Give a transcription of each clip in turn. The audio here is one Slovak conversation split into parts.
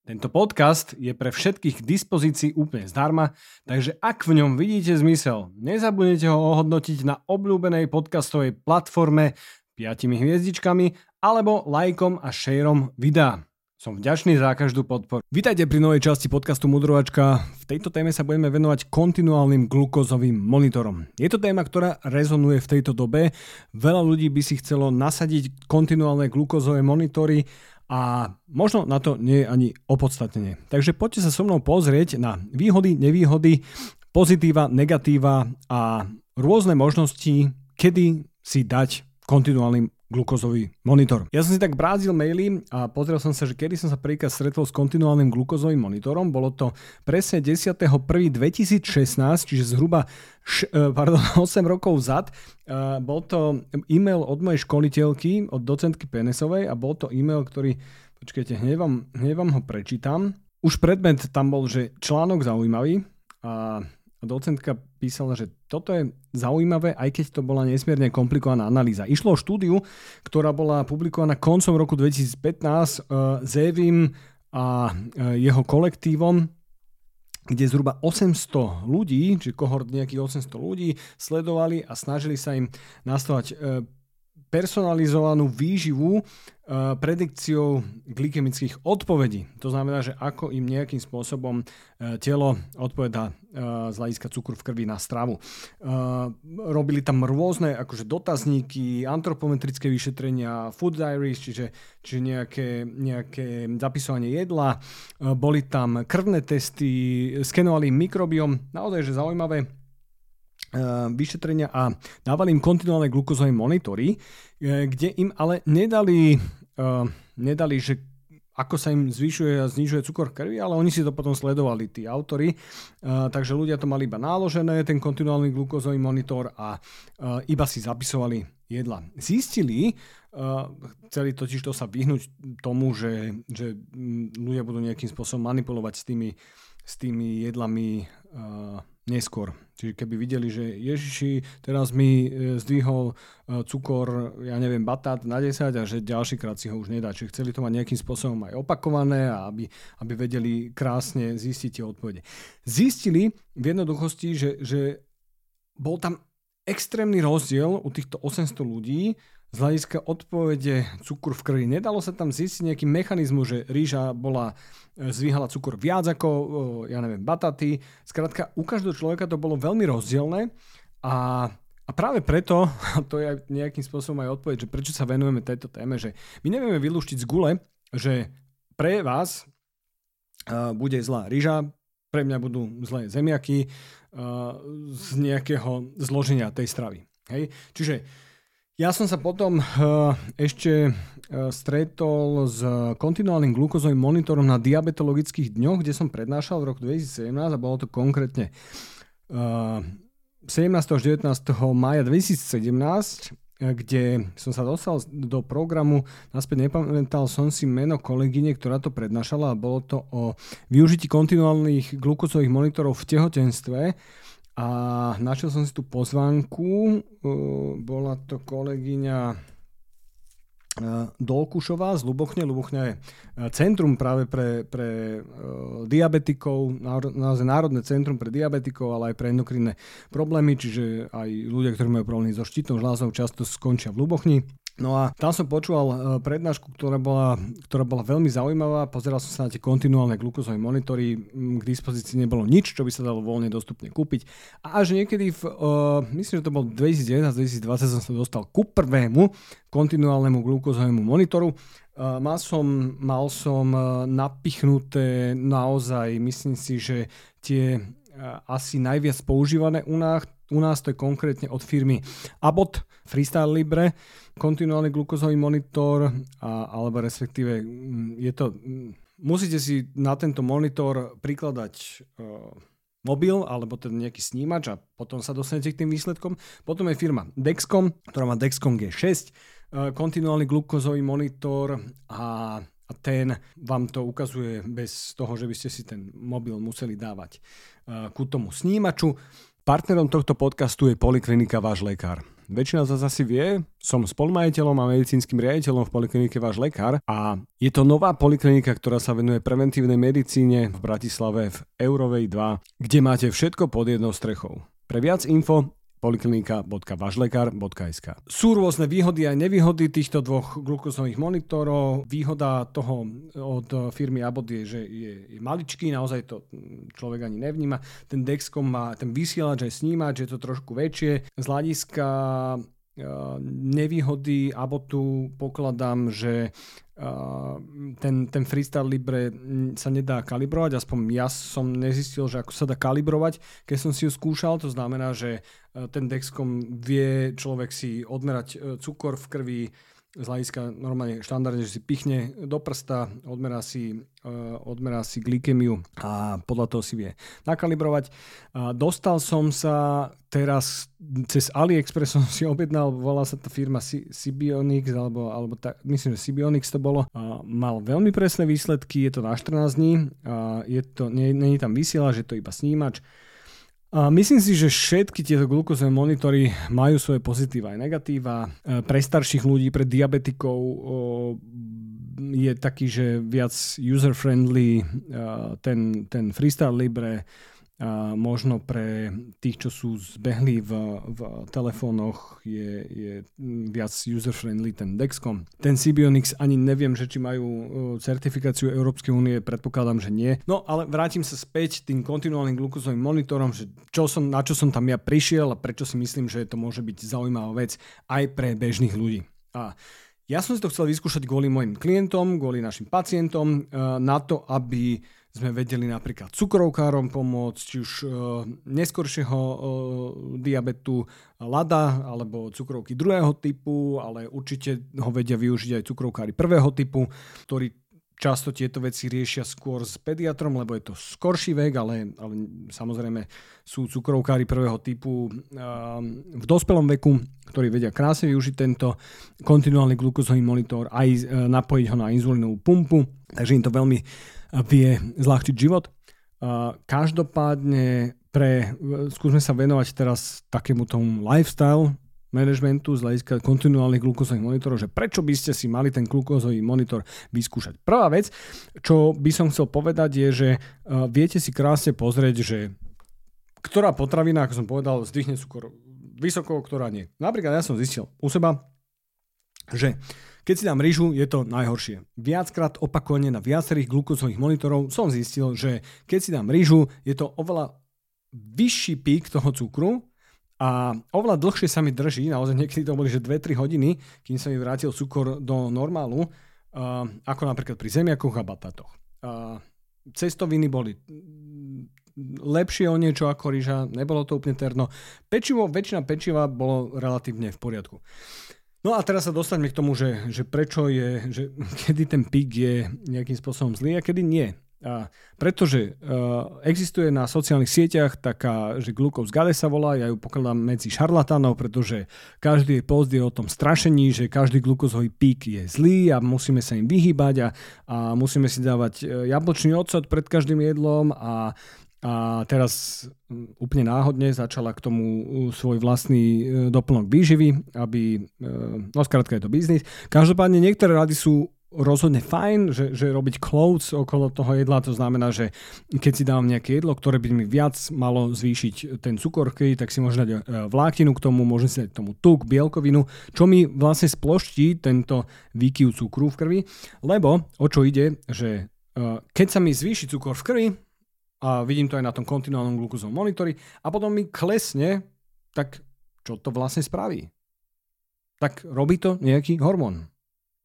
Tento podcast je pre všetkých k dispozícii úplne zdarma, takže ak v ňom vidíte zmysel, nezabudnite ho ohodnotiť na obľúbenej podcastovej platforme 5 hviezdičkami alebo lajkom a shareom videa. Som vďačný za každú podporu. Vitajte pri novej časti podcastu Mudrovačka. V tejto téme sa budeme venovať kontinuálnym glukózovým monitorom. Je to téma, ktorá rezonuje v tejto dobe. Veľa ľudí by si chcelo nasadiť kontinuálne glukózové monitory, a možno na to nie je ani opodstatnenie. Takže poďte sa so mnou pozrieť na výhody, nevýhody, pozitíva, negatíva a rôzne možnosti, kedy si dať kontinuálny glukózový monitor. Ja som si tak brádzil maily a pozrel som sa, že kedy som sa prvýkrát stretol s kontinuálnym glukózovým monitorom. Bolo to presne 10.1.2016, čiže zhruba 8 rokov vzad. Bol to e-mail od mojej školiteľky, od docentky Penesovej a bol to e-mail, ktorý, počkajte, hneď vám ho prečítam. Už predmet tam bol, že článok zaujímavý a docentka písala, že toto je zaujímavé, aj keď to bola nesmierne komplikovaná analýza. Išlo o štúdiu, ktorá bola publikovaná koncom roku 2015 s Evim a jeho kolektívom, kde zhruba 800 ľudí, čiže kohort nejakých 800 ľudí, sledovali a snažili sa im nastavať personalizovanú výživu predikciou glykemických odpovedí. To znamená, že ako im nejakým spôsobom telo odpovedá z hľadiska cukru v krvi na stravu. Robili tam rôzne akože dotazníky, antropometrické vyšetrenia, food diaries, čiže nejaké zapisovanie jedla. Boli tam krvné testy, skenovali mikrobióm. Naozaj, že zaujímavé vyšetrenia a dávali im kontinuálne glukózové monitory, kde im ale nedali, že ako sa im zvyšuje a znižuje cukor krvi, ale oni si to potom sledovali, tí autori. Takže ľudia to mali iba náložené, ten kontinuálny glukózový monitor a iba si zapisovali jedla. Zistili, chceli totiž to sa vyhnúť tomu, že ľudia budú nejakým spôsobom manipulovať s tými jedlami neskôr. Čiže keby videli, že Ježiši, teraz mi zdvihol cukor, ja neviem, batát na 10 a že ďalšíkrát si ho už nedá. Čiže chceli to mať nejakým spôsobom aj opakované a aby vedeli krásne zistiť tie odpovede. Zistili v jednoduchosti, že bol tam extrémny rozdiel u týchto 800 ľudí z hľadiska odpovede cukru v krvi. Nedalo sa tam zistiť nejaký mechanizmus, že rýža zvíhala cukor viac ako, ja neviem, bataty. Skrátka, u každého človeka to bolo veľmi rozdielne a práve preto, a to je aj nejakým spôsobom aj odpoveď, že prečo sa venujeme tejto téme, že my nevieme vylúštiť z gule, že pre vás bude zlá rýža, pre mňa budú zlé zemiaky z nejakého zloženia tej stravy. Hej? Čiže ja som sa potom ešte stretol s kontinuálnym glukózovým monitorom na diabetologických dňoch, kde som prednášal v roku 2017 a bolo to konkrétne 17. až 19. mája 2017, kde som sa dostal do programu, naspäť nepamätal som si meno kolegyne, ktorá to prednášala a bolo to o využití kontinuálnych glukózových monitorov v tehotenstve. A našiel som si tú pozvánku, bola to kolegyňa Dolkušová z Ľubochne. Ľubochňa je centrum práve pre diabetikov, národné centrum pre diabetikov, ale aj pre endokrinné problémy, čiže aj ľudia, ktorí majú problémy so štítnou žľazou, často skončia v Ľubochni. No a tam som počúval prednášku, ktorá bola veľmi zaujímavá. Pozeral som sa na tie kontinuálne glukózové monitory. K dispozícii nebolo nič, čo by sa dalo voľne dostupne kúpiť. A až niekedy, myslím, že to bol 2019-2020, som sa dostal ku prvému kontinuálnemu glukózovému monitoru. Mal som napichnuté naozaj, myslím si, že tie asi najviac používané u nás to je konkrétne od firmy Abbott Freestyle Libre, kontinuálny glukózový monitor, alebo respektíve musíte si na tento monitor prikladať mobil alebo teda nejaký snímač a potom sa dostanete k tým výsledkom. Potom je firma Dexcom, ktorá má Dexcom G6, kontinuálny glukózový monitor a ten vám to ukazuje bez toho, že by ste si ten mobil museli dávať ku tomu snímaču. Partnerom tohto podcastu je Poliklinika Váš Lekár. Väčšina z vás asi vie, som spolumajiteľom a medicínskym riaditeľom v Poliklinike Váš Lekár a je to nová poliklinika, ktorá sa venuje preventívnej medicíne v Bratislave v Eurovej 2, kde máte všetko pod jednou strechou. Pre viac info poliklinika.vášlekár.sk. Sú rôzne výhody a nevýhody týchto dvoch glukózových monitorov. Výhoda toho od firmy Abbott je, že je maličký, naozaj to človek ani nevníma. Ten Dexcom má ten vysielač aj snímač, je to trošku väčšie. Z hľadiska nevýhody Abbottu pokladám, že ten Freestyle Libre sa nedá kalibrovať, aspoň ja som nezistil, že ako sa dá kalibrovať, keď som si ju skúšal, to znamená, že ten Dexcom vie človek si odmerať cukor v krvi z hľadiska normálne štandardne, že si pichne do prsta, odmerá si glykemiu a podľa toho si vie nakalibrovať. Dostal som sa teraz cez AliExpress, som si objednal, volá sa tá firma Sibionics, alebo myslím, že Sibionics to bolo. Mal veľmi presné výsledky, je to na 14 dní, nie je tam vysielač, je to iba snímač. A myslím si, že všetky tieto glukózové monitory majú svoje pozitíva aj negatíva. Pre starších ľudí, pre diabetikov je taký, že viac user-friendly ten Freestyle Libre. Možno pre tých, čo sú zbehli v telefónoch, je viac user-friendly ten Dexcom. Ten Sibionics ani neviem, že či majú certifikáciu Európskej únie, predpokladám, že nie. No ale vrátim sa späť tým kontinuálnym glukózovým monitorom, že na čo som tam ja prišiel a prečo si myslím, že to môže byť zaujímavá vec aj pre bežných ľudí. A ja som si to chcel vyskúšať kvôli mojim klientom, kvôli našim pacientom, na to, aby sme vedeli napríklad cukrovkárom pomôcť, či už neskoršieho diabetu LADA alebo cukrovky druhého typu, ale určite ho vedia využiť aj cukrovkári prvého typu, ktorí často tieto veci riešia skôr s pediatrom, lebo je to skorší vek, ale samozrejme sú cukrovkári prvého typu v dospelom veku, ktorí vedia krásne využiť tento kontinuálny glukózový monitor, aj napojiť ho na inzulínovú pumpu, takže im to veľmi vie zľahčiť život. Každopádne skúsme sa venovať teraz takému tomu lifestyle managementu z hľadiska kontinuálnych glukózových monitorov, že prečo by ste si mali ten glukózový monitor vyskúšať. Prvá vec, čo by som chcel povedať je, že viete si krásne pozrieť, že ktorá potravina, ako som povedal, zdvihne cukor vysoko, ktorá nie. Napríklad ja som zistil u seba, že keď si dám rýžu, je to najhoršie. Viackrát opakovane na viacerých glukózových monitorov som zistil, že keď si dám rýžu, je to oveľa vyšší pík toho cukru, a oveľa dlhšie sa mi drží, naozaj niekedy to boli, že 2-3 hodiny, kým sa mi vrátil cukor do normálu, ako napríklad pri zemiakoch a batátoch. Cestoviny boli lepšie o niečo ako ryža, nebolo to úplne terno. Pečivo, väčšina pečiva bolo relatívne v poriadku. No a teraz sa dostaňme k tomu, že prečo je, že kedy ten pík je nejakým spôsobom zlý a kedy nie. Pretože existuje na sociálnych sieťach taká, že glukóz gale sa volá, ja ju pokladám medzi šarlatánov, pretože každý post je o tom strašení, že každý glukózový pík je zlý a musíme sa im vyhýbať a musíme si dávať jablčný ocot pred každým jedlom a teraz úplne náhodne začala k tomu svoj vlastný doplnok výživy, aby, no skrátka je to biznis. Každopádne niektoré rady sú rozhodne fajn, že robiť clothes okolo toho jedla, to znamená, že keď si dám nejaké jedlo, ktoré by mi viac malo zvýšiť ten cukor, tak si môžem dať vlákninu k tomu, môžem si dať tomu tuk, bielkovinu, čo mi vlastne sploští tento výkyv cukru v krvi, lebo o čo ide, že keď sa mi zvýši cukor v krvi, a vidím to aj na tom kontinuálnom glukózovom monitori, a potom mi klesne, tak čo to vlastne spraví? Tak robí to nejaký hormón.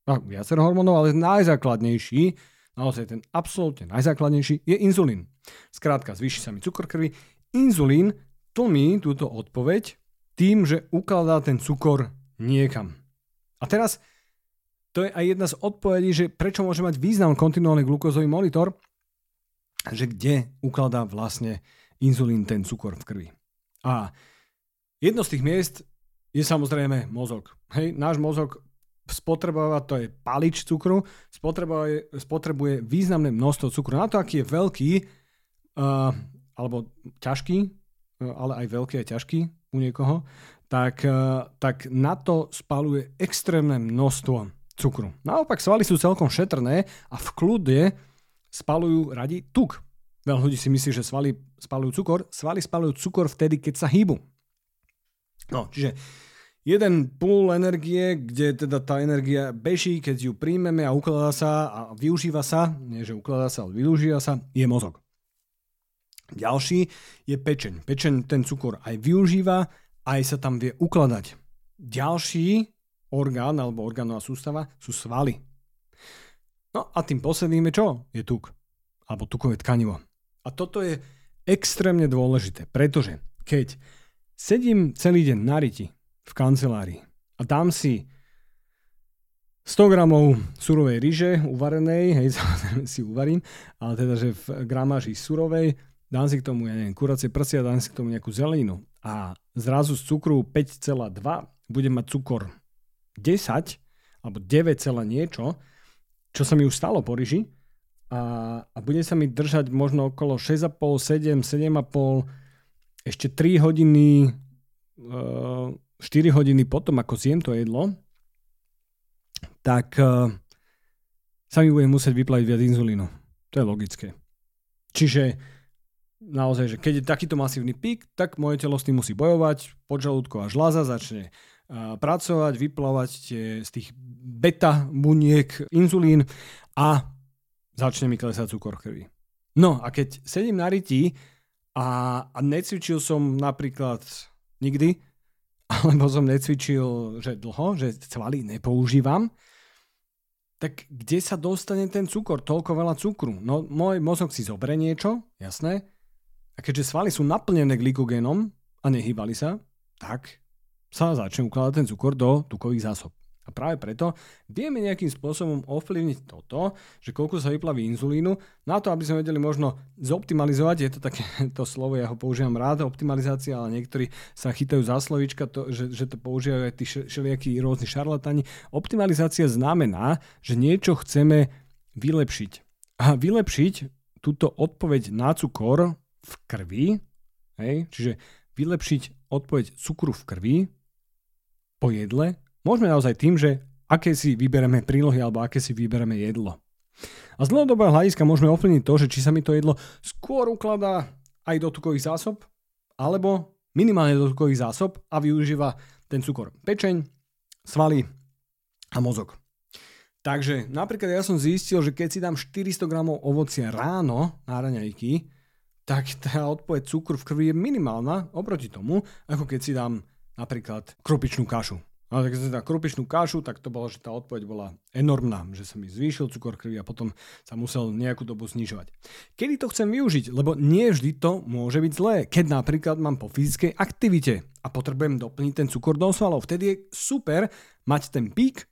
Viacero hormónov, ale najzákladnejší, naozaj ten absolútne najzákladnejší, je inzulín. Skrátka, zvýši sa mi cukor krvi. Inzulín tlmí túto odpoveď tým, že ukladá ten cukor niekam. A teraz, to je aj jedna z odpovedí, že prečo môže mať význam kontinuálny glukózový monitor, že kde ukladá vlastne inzulín ten cukor v krvi. A jedno z tých miest je samozrejme mozog. Hej, náš mozog spotrebováva, to je palič cukru, spotrebuje významné množstvo cukru. Na to, aký je veľký, alebo ťažký, ale aj veľký a ťažký u niekoho, tak na to spaluje extrémne množstvo cukru. Naopak svaly sú celkom šetrné a v kľude spalujú radi tuk. Veľa ľudí si myslí, že svaly spalujú cukor. Svaly spalujú cukor vtedy, keď sa hýbu. No, čiže jeden púl energie, kde teda tá energia beží, keď ju príjmeme a ukladá sa a využíva sa, nie že ukladá sa, ale využíva sa, je mozog. Ďalší je pečeň. Pečeň ten cukor aj využíva, aj sa tam vie ukladať. Ďalší orgán alebo orgánová sústava sú svaly. No a tým posledným je čo? Je tuk. Alebo tukové tkanivo. A toto je extrémne dôležité, pretože keď sedím celý deň na riti v kancelárii a dám si 100 gramov surovej ryže uvarenej, hej, samozrejme si uvarím, ale teda, že v gramáži surovej, dám si k tomu, ja neviem, kuracie prsia, dám si k tomu nejakú zeleninu a zrazu z cukru 5,2 budem mať cukor 10 alebo 9, niečo, čo sa mi už stalo po ryži a bude sa mi držať možno okolo 6,5, 7, 7,5 ešte 3 hodiny 4 hodiny potom, ako zjem to jedlo, tak sa mi budem musieť vyplaviť viac inzulínu. To je logické. Čiže naozaj, že keď je takýto masívny pík, tak moje telo s tým musí bojovať, podžalúdková žľaza začne pracovať, vyplavať z tých beta buniek inzulín a začne mi klesať cukor v krvi. No a keď sedím na riti a necvičil som napríklad nikdy, alebo som necvičil, že dlho, že svaly nepoužívam, tak kde sa dostane ten cukor? Toľko veľa cukru. No, môj mozog si zoberie niečo, jasné. A keďže svaly sú naplnené glykogénom a nehýbali sa, tak sa začne ukladať ten cukor do tukových zásob. A práve preto vieme nejakým spôsobom ovplyvniť toto, že koľko sa vyplaví inzulínu, na to, aby sme vedeli možno zoptimalizovať, je to také to slovo, ja ho používam rád, optimalizácia, ale niektorí sa chytajú za slovíčka, že to používajú aj tí všelijakí rôzni šarlatáni. Optimalizácia znamená, že niečo chceme vylepšiť. A vylepšiť túto odpoveď na cukor v krvi, hej? Čiže vylepšiť odpoveď cukru v krvi po jedle, môžeme naozaj tým, že aké si vybereme prílohy alebo aké si vybereme jedlo. A z dlhodobého hľadiska môžeme ovplyvniť to, že či sa mi to jedlo skôr ukladá aj do tukových zásob alebo minimálne do tukových zásob a využíva ten cukor pečeň, svaly a mozog. Takže napríklad ja som zistil, že keď si dám 400 gramov ovocia ráno na raňajky, tak tá odpoveď cukru v krvi je minimálna oproti tomu, ako keď si dám napríklad krupičnú kašu. No, tak keď som si dal krupičnú kašu, tak to bolo, že tá odpoveď bola enormná, že sa mi zvýšil cukor krvi a potom sa musel nejakú dobu znižovať. Kedy to chcem využiť? Lebo nie vždy to môže byť zlé. Keď napríklad mám po fyzickej aktivite a potrebujem doplniť ten cukor do svalov, vtedy je super mať ten pík,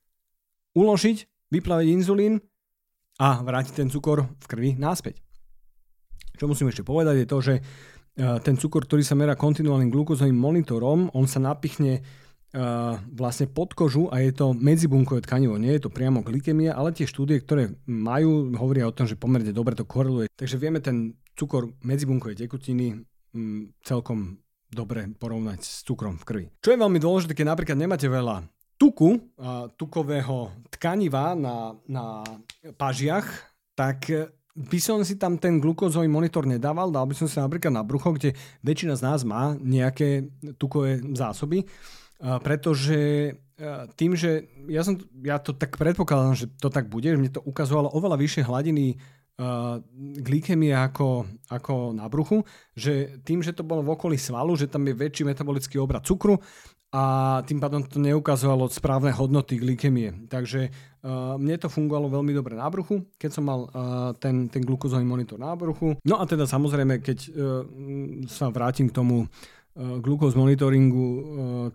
uložiť, vyplaviť inzulín a vrátiť ten cukor v krvi náspäť. Čo musím ešte povedať je to, že ten cukor, ktorý sa merá kontinuálnym glukózovým monitorom, on sa napichne vlastne pod kožu a je to medzibunkové tkanivo, nie je to priamo glykemia, ale tie štúdie, ktoré majú, hovoria o tom, že pomerne dobre to koreluje. Takže vieme ten cukor medzibunkovej tekutiny celkom dobre porovnať s cukrom v krvi. Čo je veľmi dôležité, keď napríklad nemáte veľa tuku, tukového tkaniva na pažiach, tak by som si tam ten glukózový monitor nedával, dal by som si napríklad na brucho, kde väčšina z nás má nejaké tukové zásoby, pretože tým, že ja to tak predpokladám, že to tak bude, že mne to ukazovalo oveľa vyššie hladiny glykemie ako na bruchu, že tým, že to bolo v okolí svalu, že tam je väčší metabolický obrat cukru a tým pádom to neukazovalo správne hodnoty glykemie. Takže mne to fungovalo veľmi dobre na bruchu, keď som mal ten glukózový monitor na bruchu. No a teda samozrejme, keď sa vrátim k tomu glukóz monitoringu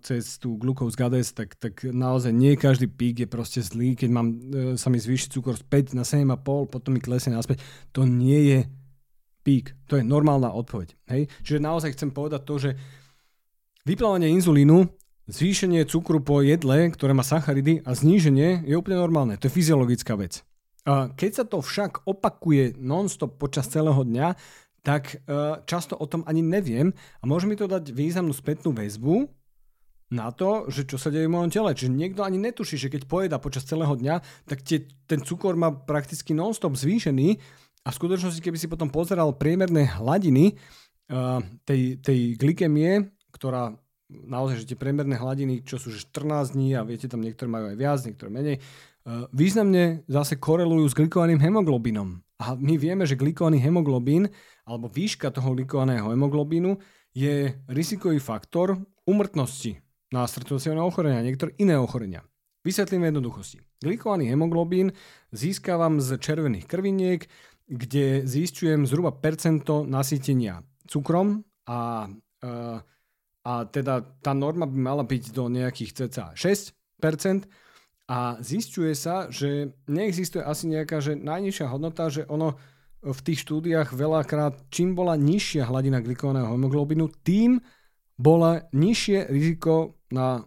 cez tú glukóz GADES, tak naozaj nie každý pík je proste zlý, keď sa mi zvýši cukor z 5 na 7,5, potom mi klesne naspäť. To nie je pík. To je normálna odpoveď. Hej? Čiže naozaj chcem povedať to, že vyplávanie inzulínu, zvýšenie cukru po jedle, ktoré má sacharidy, a zníženie je úplne normálne. To je fyziologická vec. Keď sa to však opakuje non-stop počas celého dňa, tak často o tom ani neviem a môže mi to dať významnú spätnú väzbu na to, že čo sa deje v mojom tele. Čiže niekto ani netuší, že keď pojeda počas celého dňa, tak ten cukor má prakticky non-stop zvýšený a v skutočnosti, keby si potom pozeral priemerné hladiny tej glykemie, ktorá naozaj, že tie priemerné hladiny, čo sú že 14 dní a viete, tam niektoré majú aj viac, niektoré menej, významne zase korelujú s glykovaným hemoglobinom. A my vieme, že glykovaný hemoglobín alebo výška toho glykovaného hemoglobínu je rizikový faktor úmrtnosti na srdcovocievne ochorenia a niektoré iné ochorenia. Vysvetlím v jednoduchosti. Glykovaný hemoglobín získavam z červených krviniek, kde zistujem zhruba percento nasýtenia cukrom a teda tá norma by mala byť do nejakých cca 6% a zisťuje sa, že neexistuje asi nejaká že najnižšia hodnota, že ono v tých štúdiách veľakrát čím bola nižšia hladina glykovaného hemoglobinu, tým bola nižšie riziko na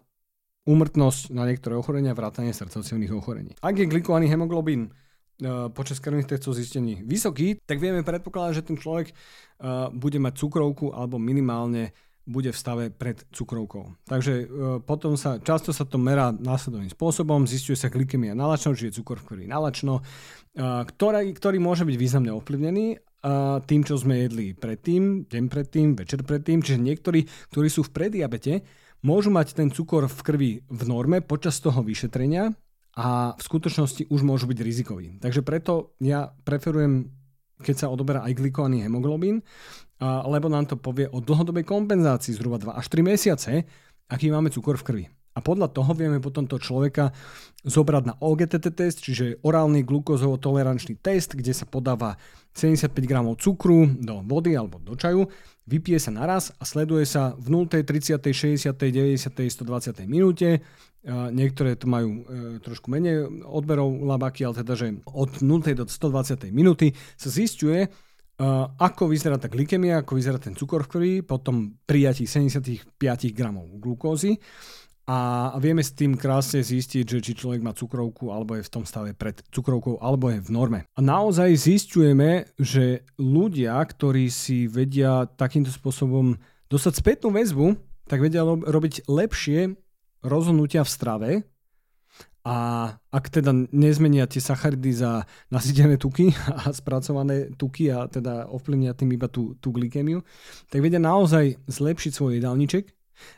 úmrtnosť na niektoré ochorenia, vrátane srdcovocievnych ochorení. Ak je glykovaný hemoglobín počas krvných testov zistení vysoký, tak vieme predpokladať, že ten človek bude mať cukrovku alebo minimálne bude v stave pred cukrovkou. Takže potom často sa to merá následovným spôsobom, zisťuje sa glykemia nalačno, čiže cukor v krvi nalačno, ktorý môže byť významne ovplyvnený tým, čo sme jedli predtým, deň predtým, večer predtým, čiže niektorí, ktorí sú v prediabete, môžu mať ten cukor v krvi v norme počas toho vyšetrenia a v skutočnosti už môžu byť rizikový. Takže preto ja preferujem, keď sa odoberá aj glykovaný hemoglobín, lebo nám to povie o dlhodobej kompenzácii zhruba 2 až 3 mesiace, aký máme cukor v krvi. A podľa toho vieme potom toho človeka zobrať na OGTT test, čiže orálny glukózovo-tolerančný test, kde sa podáva 75 gramov cukru do vody alebo do čaju, vypije sa naraz a sleduje sa v 0., 30., 60., 90., 120. minúte. Niektoré to majú trošku menej odberov labaky, ale teda, že od 0. do 120. minúty sa zisťuje, ako vyzerá tá glykemia, ako vyzerá ten cukor v krvi, potom prijatí 75 gramov glukózy a vieme s tým krásne zistiť, že či človek má cukrovku alebo je v tom stave pred cukrovkou alebo je v norme. A naozaj zistujeme, že ľudia, ktorí si vedia takýmto spôsobom dostať spätnú väzbu, tak vedia robiť lepšie rozhodnutia v strave. A ak teda nezmenia tie sacharidy za nasýtené tuky a spracované tuky a teda ovplyvnia tým iba tú glykemiu, tak vedia naozaj zlepšiť svoj jedálniček,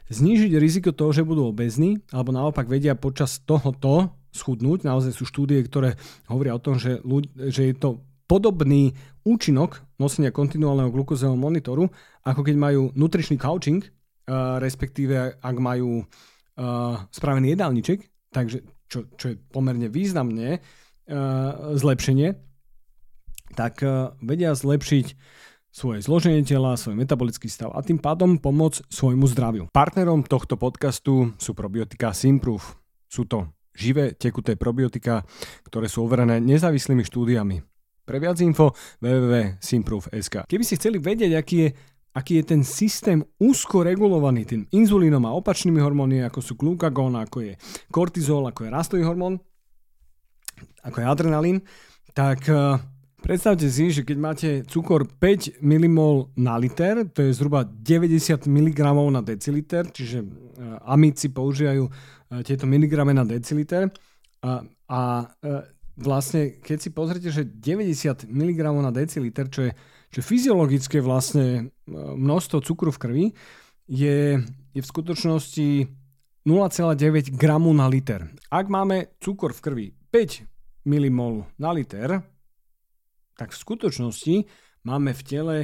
znížiť riziko toho, že budú obezní, alebo naopak vedia počas tohoto schudnúť. Naozaj sú štúdie, ktoré hovoria o tom, že je to podobný účinok nosenia kontinuálneho glukózového monitoru, ako keď majú nutričný coaching, respektíve ak majú spravený jedálniček, takže čo je pomerne významné zlepšenie, tak vedia zlepšiť svoje zloženie tela, svoj metabolický stav a tým pádom pomôcť svojmu zdraviu. Partnerom tohto podcastu sú probiotika Simproof. Sú to živé, tekuté probiotika, ktoré sú overené nezávislými štúdiami. Pre viac info www.simproof.sk. Keby ste chceli vedieť, aký je ten systém úzko regulovaný tým inzulínom a opačnými hormónmi, ako sú glukagón, ako je kortizol, ako je rastový hormón, ako je adrenalín, tak predstavte si, že keď máte cukor 5 mmol na liter, to je zhruba 90 mg na deciliter, čiže amici používajú tieto miligramy na deciliter a vlastne, keď si pozrite, že 90 mg na deciliter, čo je fyziologické vlastne množstvo cukru v krvi, je v skutočnosti 0,9 gramu na liter. Ak máme cukor v krvi 5 mmol na liter, tak v skutočnosti máme v tele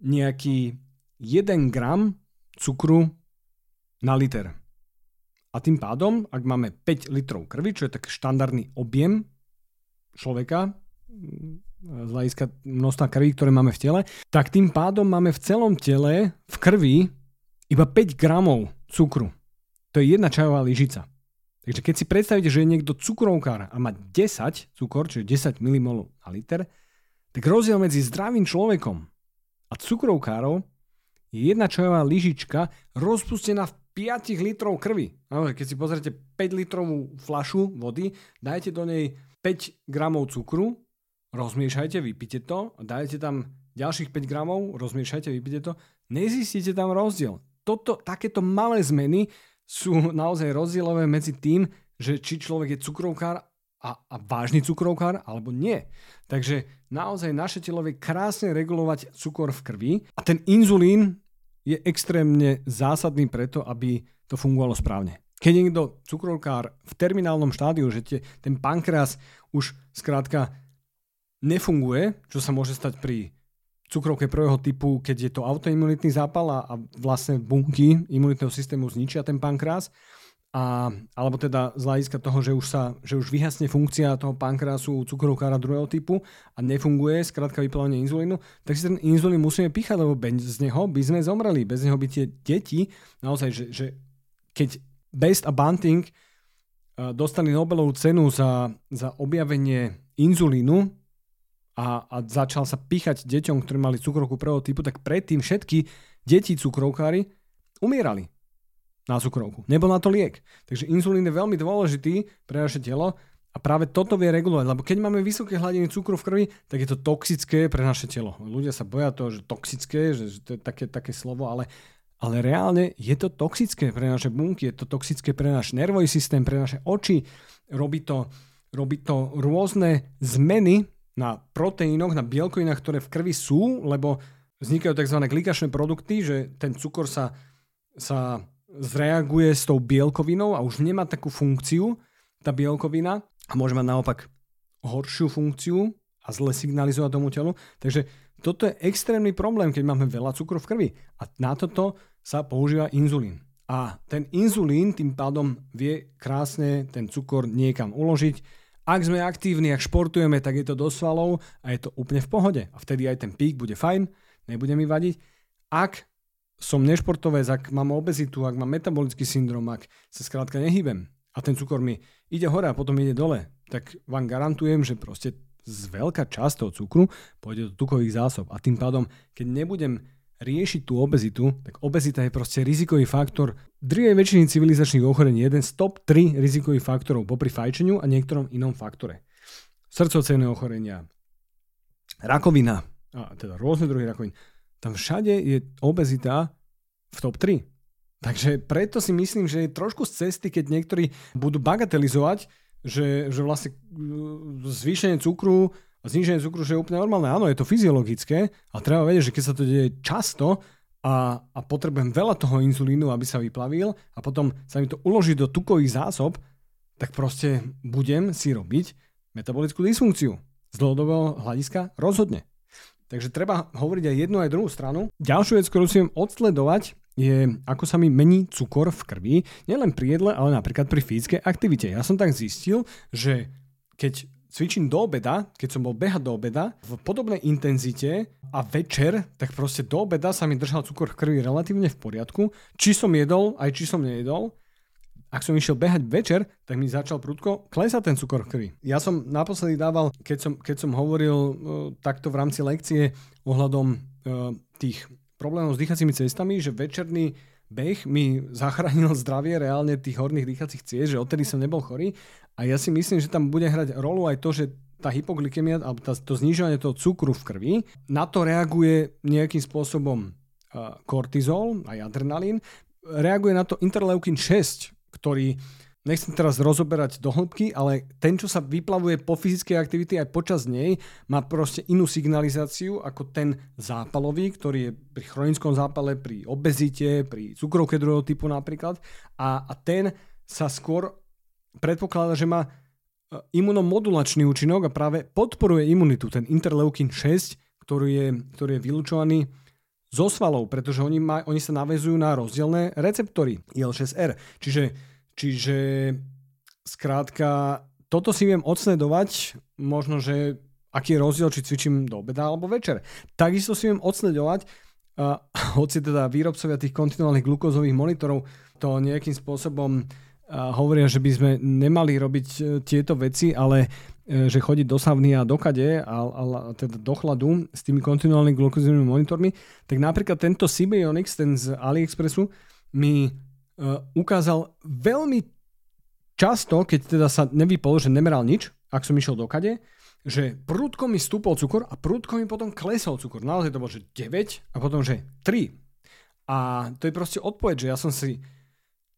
nejaký 1 gram cukru na liter. A tým pádom, ak máme 5 litrov krvi, čo je tak štandardný objem človeka z hľadiska množstva krvi, ktoré máme v tele, tak tým pádom máme v celom tele v krvi iba 5 gramov cukru. To je 1 čajová lyžica. Takže keď si predstavíte, že je niekto cukrovkár a má 10 cukor, čiže 10 mmol na liter, tak rozdiel medzi zdravým človekom a cukrovkárov je 1 čajová lyžička rozpustená v 5 litrov krvi. Keď si pozrite 5 litrovú fľašu vody, dajte do nej 5 gramov cukru, rozmiešajte, vypite to, dajte tam ďalších 5 gramov, rozmiešajte, vypite to, nezistíte tam rozdiel. Takéto malé zmeny sú naozaj rozdielové medzi tým, že či človek je cukrovkár a vážny cukrovkár, alebo nie. Takže naozaj naše telo vie krásne regulovať cukor v krvi a ten inzulín je extrémne zásadný preto, aby to fungovalo správne. Keď je niekto cukrovkár v terminálnom štádiu, že ten pankreas už skrátka nefunguje, čo sa môže stať pri cukrovke prvého typu, keď je to autoimunitný zápal a vlastne bunky imunitného systému zničia ten pankreas, alebo teda z hľadiska toho, že už vyhasne funkcia toho pankreasu cukrovkára druhého typu a nefunguje skrátka vyplávanie inzulínu, tak si ten inzulín musíme píchať, lebo bez neho by sme zomreli. Bez neho by tie deti, naozaj, že keď Best a Banting dostali Nobelovú cenu za objavenie inzulínu a začal sa píchať deťom, ktorí mali cukrovku prvého typu, tak predtým všetky deti cukrovkári umierali na cukrovku. Nebol na to liek. Takže inzulín je veľmi dôležitý pre naše telo a práve toto vie regulovať, lebo keď máme vysoké hladiny cukru v krvi, tak je to toxické pre naše telo. Ľudia sa boja toho, že toxické, že to je také slovo, ale reálne je to toxické pre naše bunky, je to toxické pre náš nervový systém, pre naše oči. Robí to rôzne zmeny na proteínoch, na bielkovinách, ktoré v krvi sú, lebo vznikajú tzv. Glikačné produkty, že ten cukor sa zreaguje s tou bielkovinou a už nemá takú funkciu tá bielkovina a môže mať naopak horšiu funkciu a zle signalizovať tomu telu. Takže toto je extrémny problém, keď máme veľa cukru v krvi a na toto sa používa inzulín. A ten inzulín tým pádom vie krásne ten cukor niekam uložiť. Ak sme aktívni, ak športujeme, tak je to do svalov a je to úplne v pohode. A vtedy aj ten pík bude fajn, nebude mi vadiť. Ak som nešportovec, ak mám obezitu, ak mám metabolický syndrom, ak sa skrátka nehýbem a ten cukor mi ide hore a potom ide dole, tak vám garantujem, že proste z veľká časť toho cukru pôjde do tukových zásob a tým pádom, keď nebudem riešiť tú obezitu, tak obezita je proste rizikový faktor drvivej väčšiny civilizačných ochorení, jeden z top 3 rizikových faktorov popri fajčeniu a niektorom inom faktore. Srdcovcévne ochorenia, rakovina, a teda rôzne druhy rakovín. Tam všade je obezita v top 3. Takže preto si myslím, že je trošku z cesty, keď niektorí budú bagatelizovať, že vlastne zvýšenie cukru a zníženie cukru je úplne normálne. Áno, je to fyziologické a treba vedieť, že keď sa to deje často a potrebujem veľa toho inzulínu, aby sa vyplavil a potom sa mi to uloží do tukových zásob, tak proste budem si robiť metabolickú dysfunkciu. Z dlhodobého hľadiska rozhodne. Takže treba hovoriť aj jednu aj druhú stranu. Ďalšiu vec, ktorú si viem odsledovať, je, ako sa mi mení cukor v krvi. Nielen pri jedle, ale napríklad pri fyzickej aktivite. Ja som tak zistil, že keď cvičím do obeda, keď som bol behať do obeda, v podobnej intenzite a večer, tak proste do obeda sa mi držal cukor v krvi relatívne v poriadku. Či som jedol, aj či som nejedol. Ak som išiel behať večer, tak mi začal prudko klesať ten cukor v krvi. Ja som naposledy dával, keď som hovoril takto v rámci lekcie ohľadom tých problémov s dýchacími cestami, že večerný beh mi zachránil zdravie reálne tých horných dýchacích ciest, že odtedy som nebol chorý a ja si myslím, že tam bude hrať rolu aj to, že tá hypoglykemia alebo to znižovanie toho cukru v krvi, na to reaguje nejakým spôsobom kortizol aj adrenalín, reaguje na to interleukin 6, ktorý, nechcem teraz rozoberať do hĺbky, ale ten, čo sa vyplavuje po fyzickej aktivity aj počas nej, má proste inú signalizáciu ako ten zápalový, ktorý je pri chronickom zápale, pri obezite, pri cukrovke druhého typu napríklad. A ten sa skôr predpokladá, že má imunomodulačný účinok a práve podporuje imunitu, ten interleukin 6, ktorý je vylučovaný zo svalov, pretože oni sa naväzujú na rozdielne receptory IL-6R. Čiže skrátka, toto si viem odsledovať, možno, že aký je rozdiel, či cvičím do obeda alebo večer. Takisto si viem odsledovať, hoci teda výrobcovia tých kontinuálnych glukózových monitorov to nejakým spôsobom hovoria, že by sme nemali robiť tieto veci, ale že chodiť do savny a dokade, a teda do chladu s tými kontinuálnymi glukózovými monitormi, tak napríklad tento Sibionics, ten z AliExpressu, mi ukázal veľmi často, keď teda sa nevypol, že nemeral nič, ak som išiel dokade, že prudko mi stúpol cukor a prudko mi potom klesol cukor. Naozaj to bolo, že 9 a potom, že 3. A to je proste odpoveď, že ja som si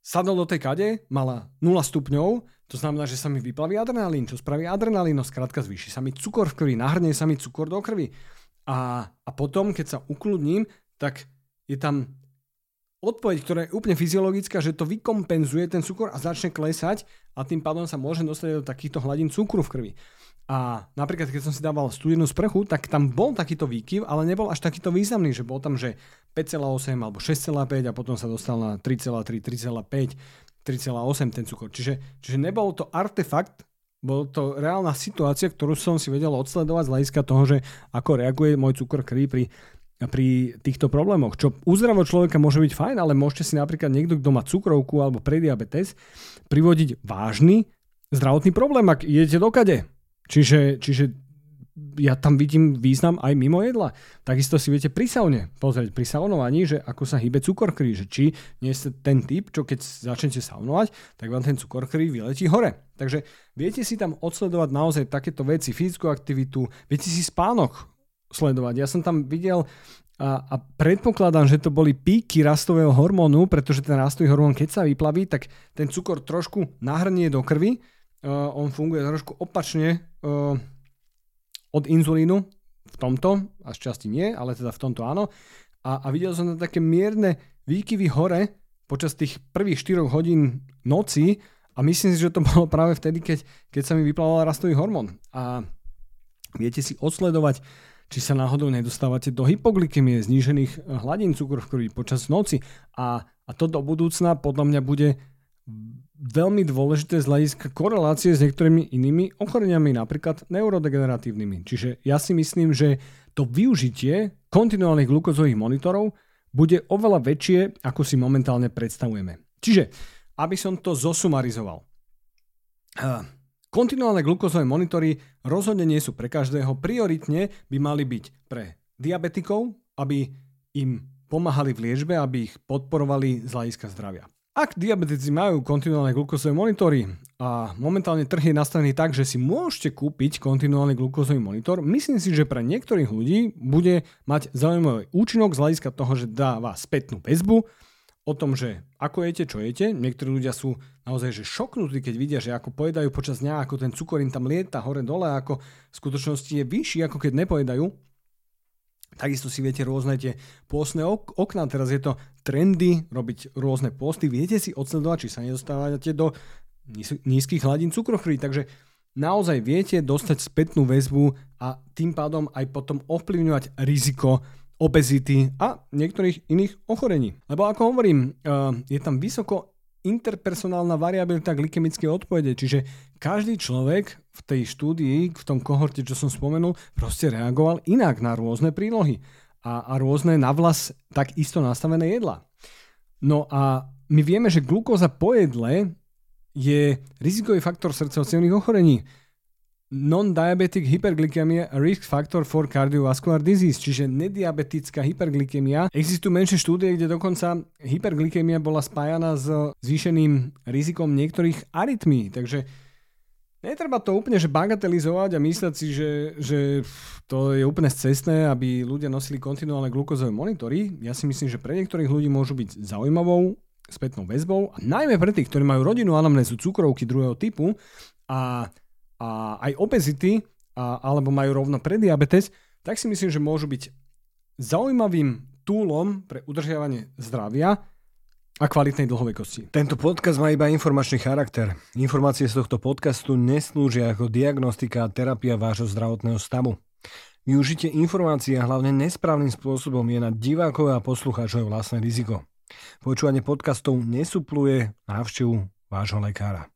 sadol do tej kade, mala 0 stupňov, to znamená, že sa mi vyplaví adrenalín, čo spraví adrenalín, no skrátka zvýši sa mi cukor v krvi, nahrnie sa mi cukor do krvi. A potom, keď sa ukľudním, tak je tam odpoveď, ktorá je úplne fyziologická, že to vykompenzuje ten cukor a začne klesať a tým pádom sa môžem dostať do takýchto hladín cukru v krvi. A napríklad, keď som si dával studenú sprchu, tak tam bol takýto výkyv, ale nebol až takýto významný, že bol tam, že 5,8 alebo 6,5 a potom sa dostal na 3,3, 3,5, 3,8 ten cukor. Čiže nebol to artefakt, bol to reálna situácia, ktorú som si vedel odsledovať z hľadiska toho, že ako reaguje môj cukor krvi pri týchto problémoch. Čo u zdravého človeka môže byť fajn, ale môžete si napríklad niekto, kto má cukrovku alebo prediabetes, privodiť vážny zdravotný problém, ak idete do kade. Čiže ja tam vidím význam aj mimo jedla. Takisto si viete pri saune pozrieť, pri saunovaní, že ako sa hýbe cukor krvi, že či nie ste ten typ, čo keď začnete saunovať, tak vám ten cukor krvi vyletí hore. Takže viete si tam odsledovať naozaj takéto veci, fyzickú aktivitu, viete si spánok sledovať. Ja som tam videl a predpokladám, že to boli píky rastového hormónu, pretože ten rastový hormón, keď sa vyplaví, tak ten cukor trošku nahrnie do krvi. On funguje trošku opačne od inzulínu v tomto, až časti nie, ale teda v tomto áno. A videl som tam také mierne výkyvy hore počas tých prvých 4 hodín noci a myslím si, že to bolo práve vtedy, keď sa mi vyplával rastový hormón. A viete si odsledovať, či sa náhodou nedostávate do hypoglykemie, znížených hladín cukru v krvi počas noci. A to do budúcna podľa mňa bude veľmi dôležité z hľadiska korelácie s niektorými inými ochoreniami, napríklad neurodegeneratívnymi. Čiže ja si myslím, že to využitie kontinuálnych glukózových monitorov bude oveľa väčšie, ako si momentálne predstavujeme. Čiže, aby som to zosumarizoval. Kontinuálne glukózové monitory rozhodne nie sú pre každého. Prioritne by mali byť pre diabetikov, aby im pomáhali v liečbe, aby ich podporovali z hľadiska zdravia. Ak diabetici majú kontinuálne glukózové monitory a momentálne trh je nastavený tak, že si môžete kúpiť kontinuálny glukózový monitor, myslím si, že pre niektorých ľudí bude mať zaujímavý účinok z hľadiska toho, že dáva spätnú väzbu o tom, že ako jete, čo jete. Niektorí ľudia sú naozaj že šoknutí, keď vidia, že ako pojedajú počas dňa, ako ten cukor im tam lieta hore dole, ako v skutočnosti je vyšší, ako keď nepojedajú. Takisto si viete rôzne tie pôstne okná, teraz je to trendy robiť rôzne pôsty, viete si odsledovať, či sa nedostávate do nízkych hladín cukru v krvi, takže naozaj viete dostať spätnú väzbu a tým pádom aj potom ovplyvňovať riziko obezity a niektorých iných ochorení. Lebo ako hovorím, je tam vysoko interpersonálna variabilita glykemickej odpovede, čiže každý človek v tej štúdii, v tom kohorte, čo som spomenul, proste reagoval inak na rôzne prílohy a rôzne navlas tak isto nastavené jedlá. No a my vieme, že glukóza po jedle je rizikový faktor srdcovocievnych ochorení. Non-diabetic hyperglycemia risk factor for cardiovascular disease, čiže nediabetická hyperglycemia. Existujú menšie štúdie, kde dokonca hyperglycemia bola spájana s zvýšeným rizikom niektorých arytmií, takže netreba to úplne že bagatelizovať a mysleť si, že to je úplne scestné, aby ľudia nosili kontinuálne glukózové monitory. Ja si myslím, že pre niektorých ľudí môžu byť zaujímavou spätnou väzbou, a najmä pre tých, ktorí majú rodinnú anamnézu cukrovky druhého typu a aj obezity, alebo majú rovno prediabetes, tak si myslím, že môžu byť zaujímavým túlom pre udržiavanie zdravia a kvalitnej dlhovekosti. Tento podcast má iba informačný charakter. Informácie z tohto podcastu neslúžia ako diagnostika a terapia vášho zdravotného stavu. Využitie informácií a hlavne nesprávnym spôsobom je na divákov a poslucháčov vlastné riziko. Počúvanie podcastov nesupluje návštevu vášho lekára.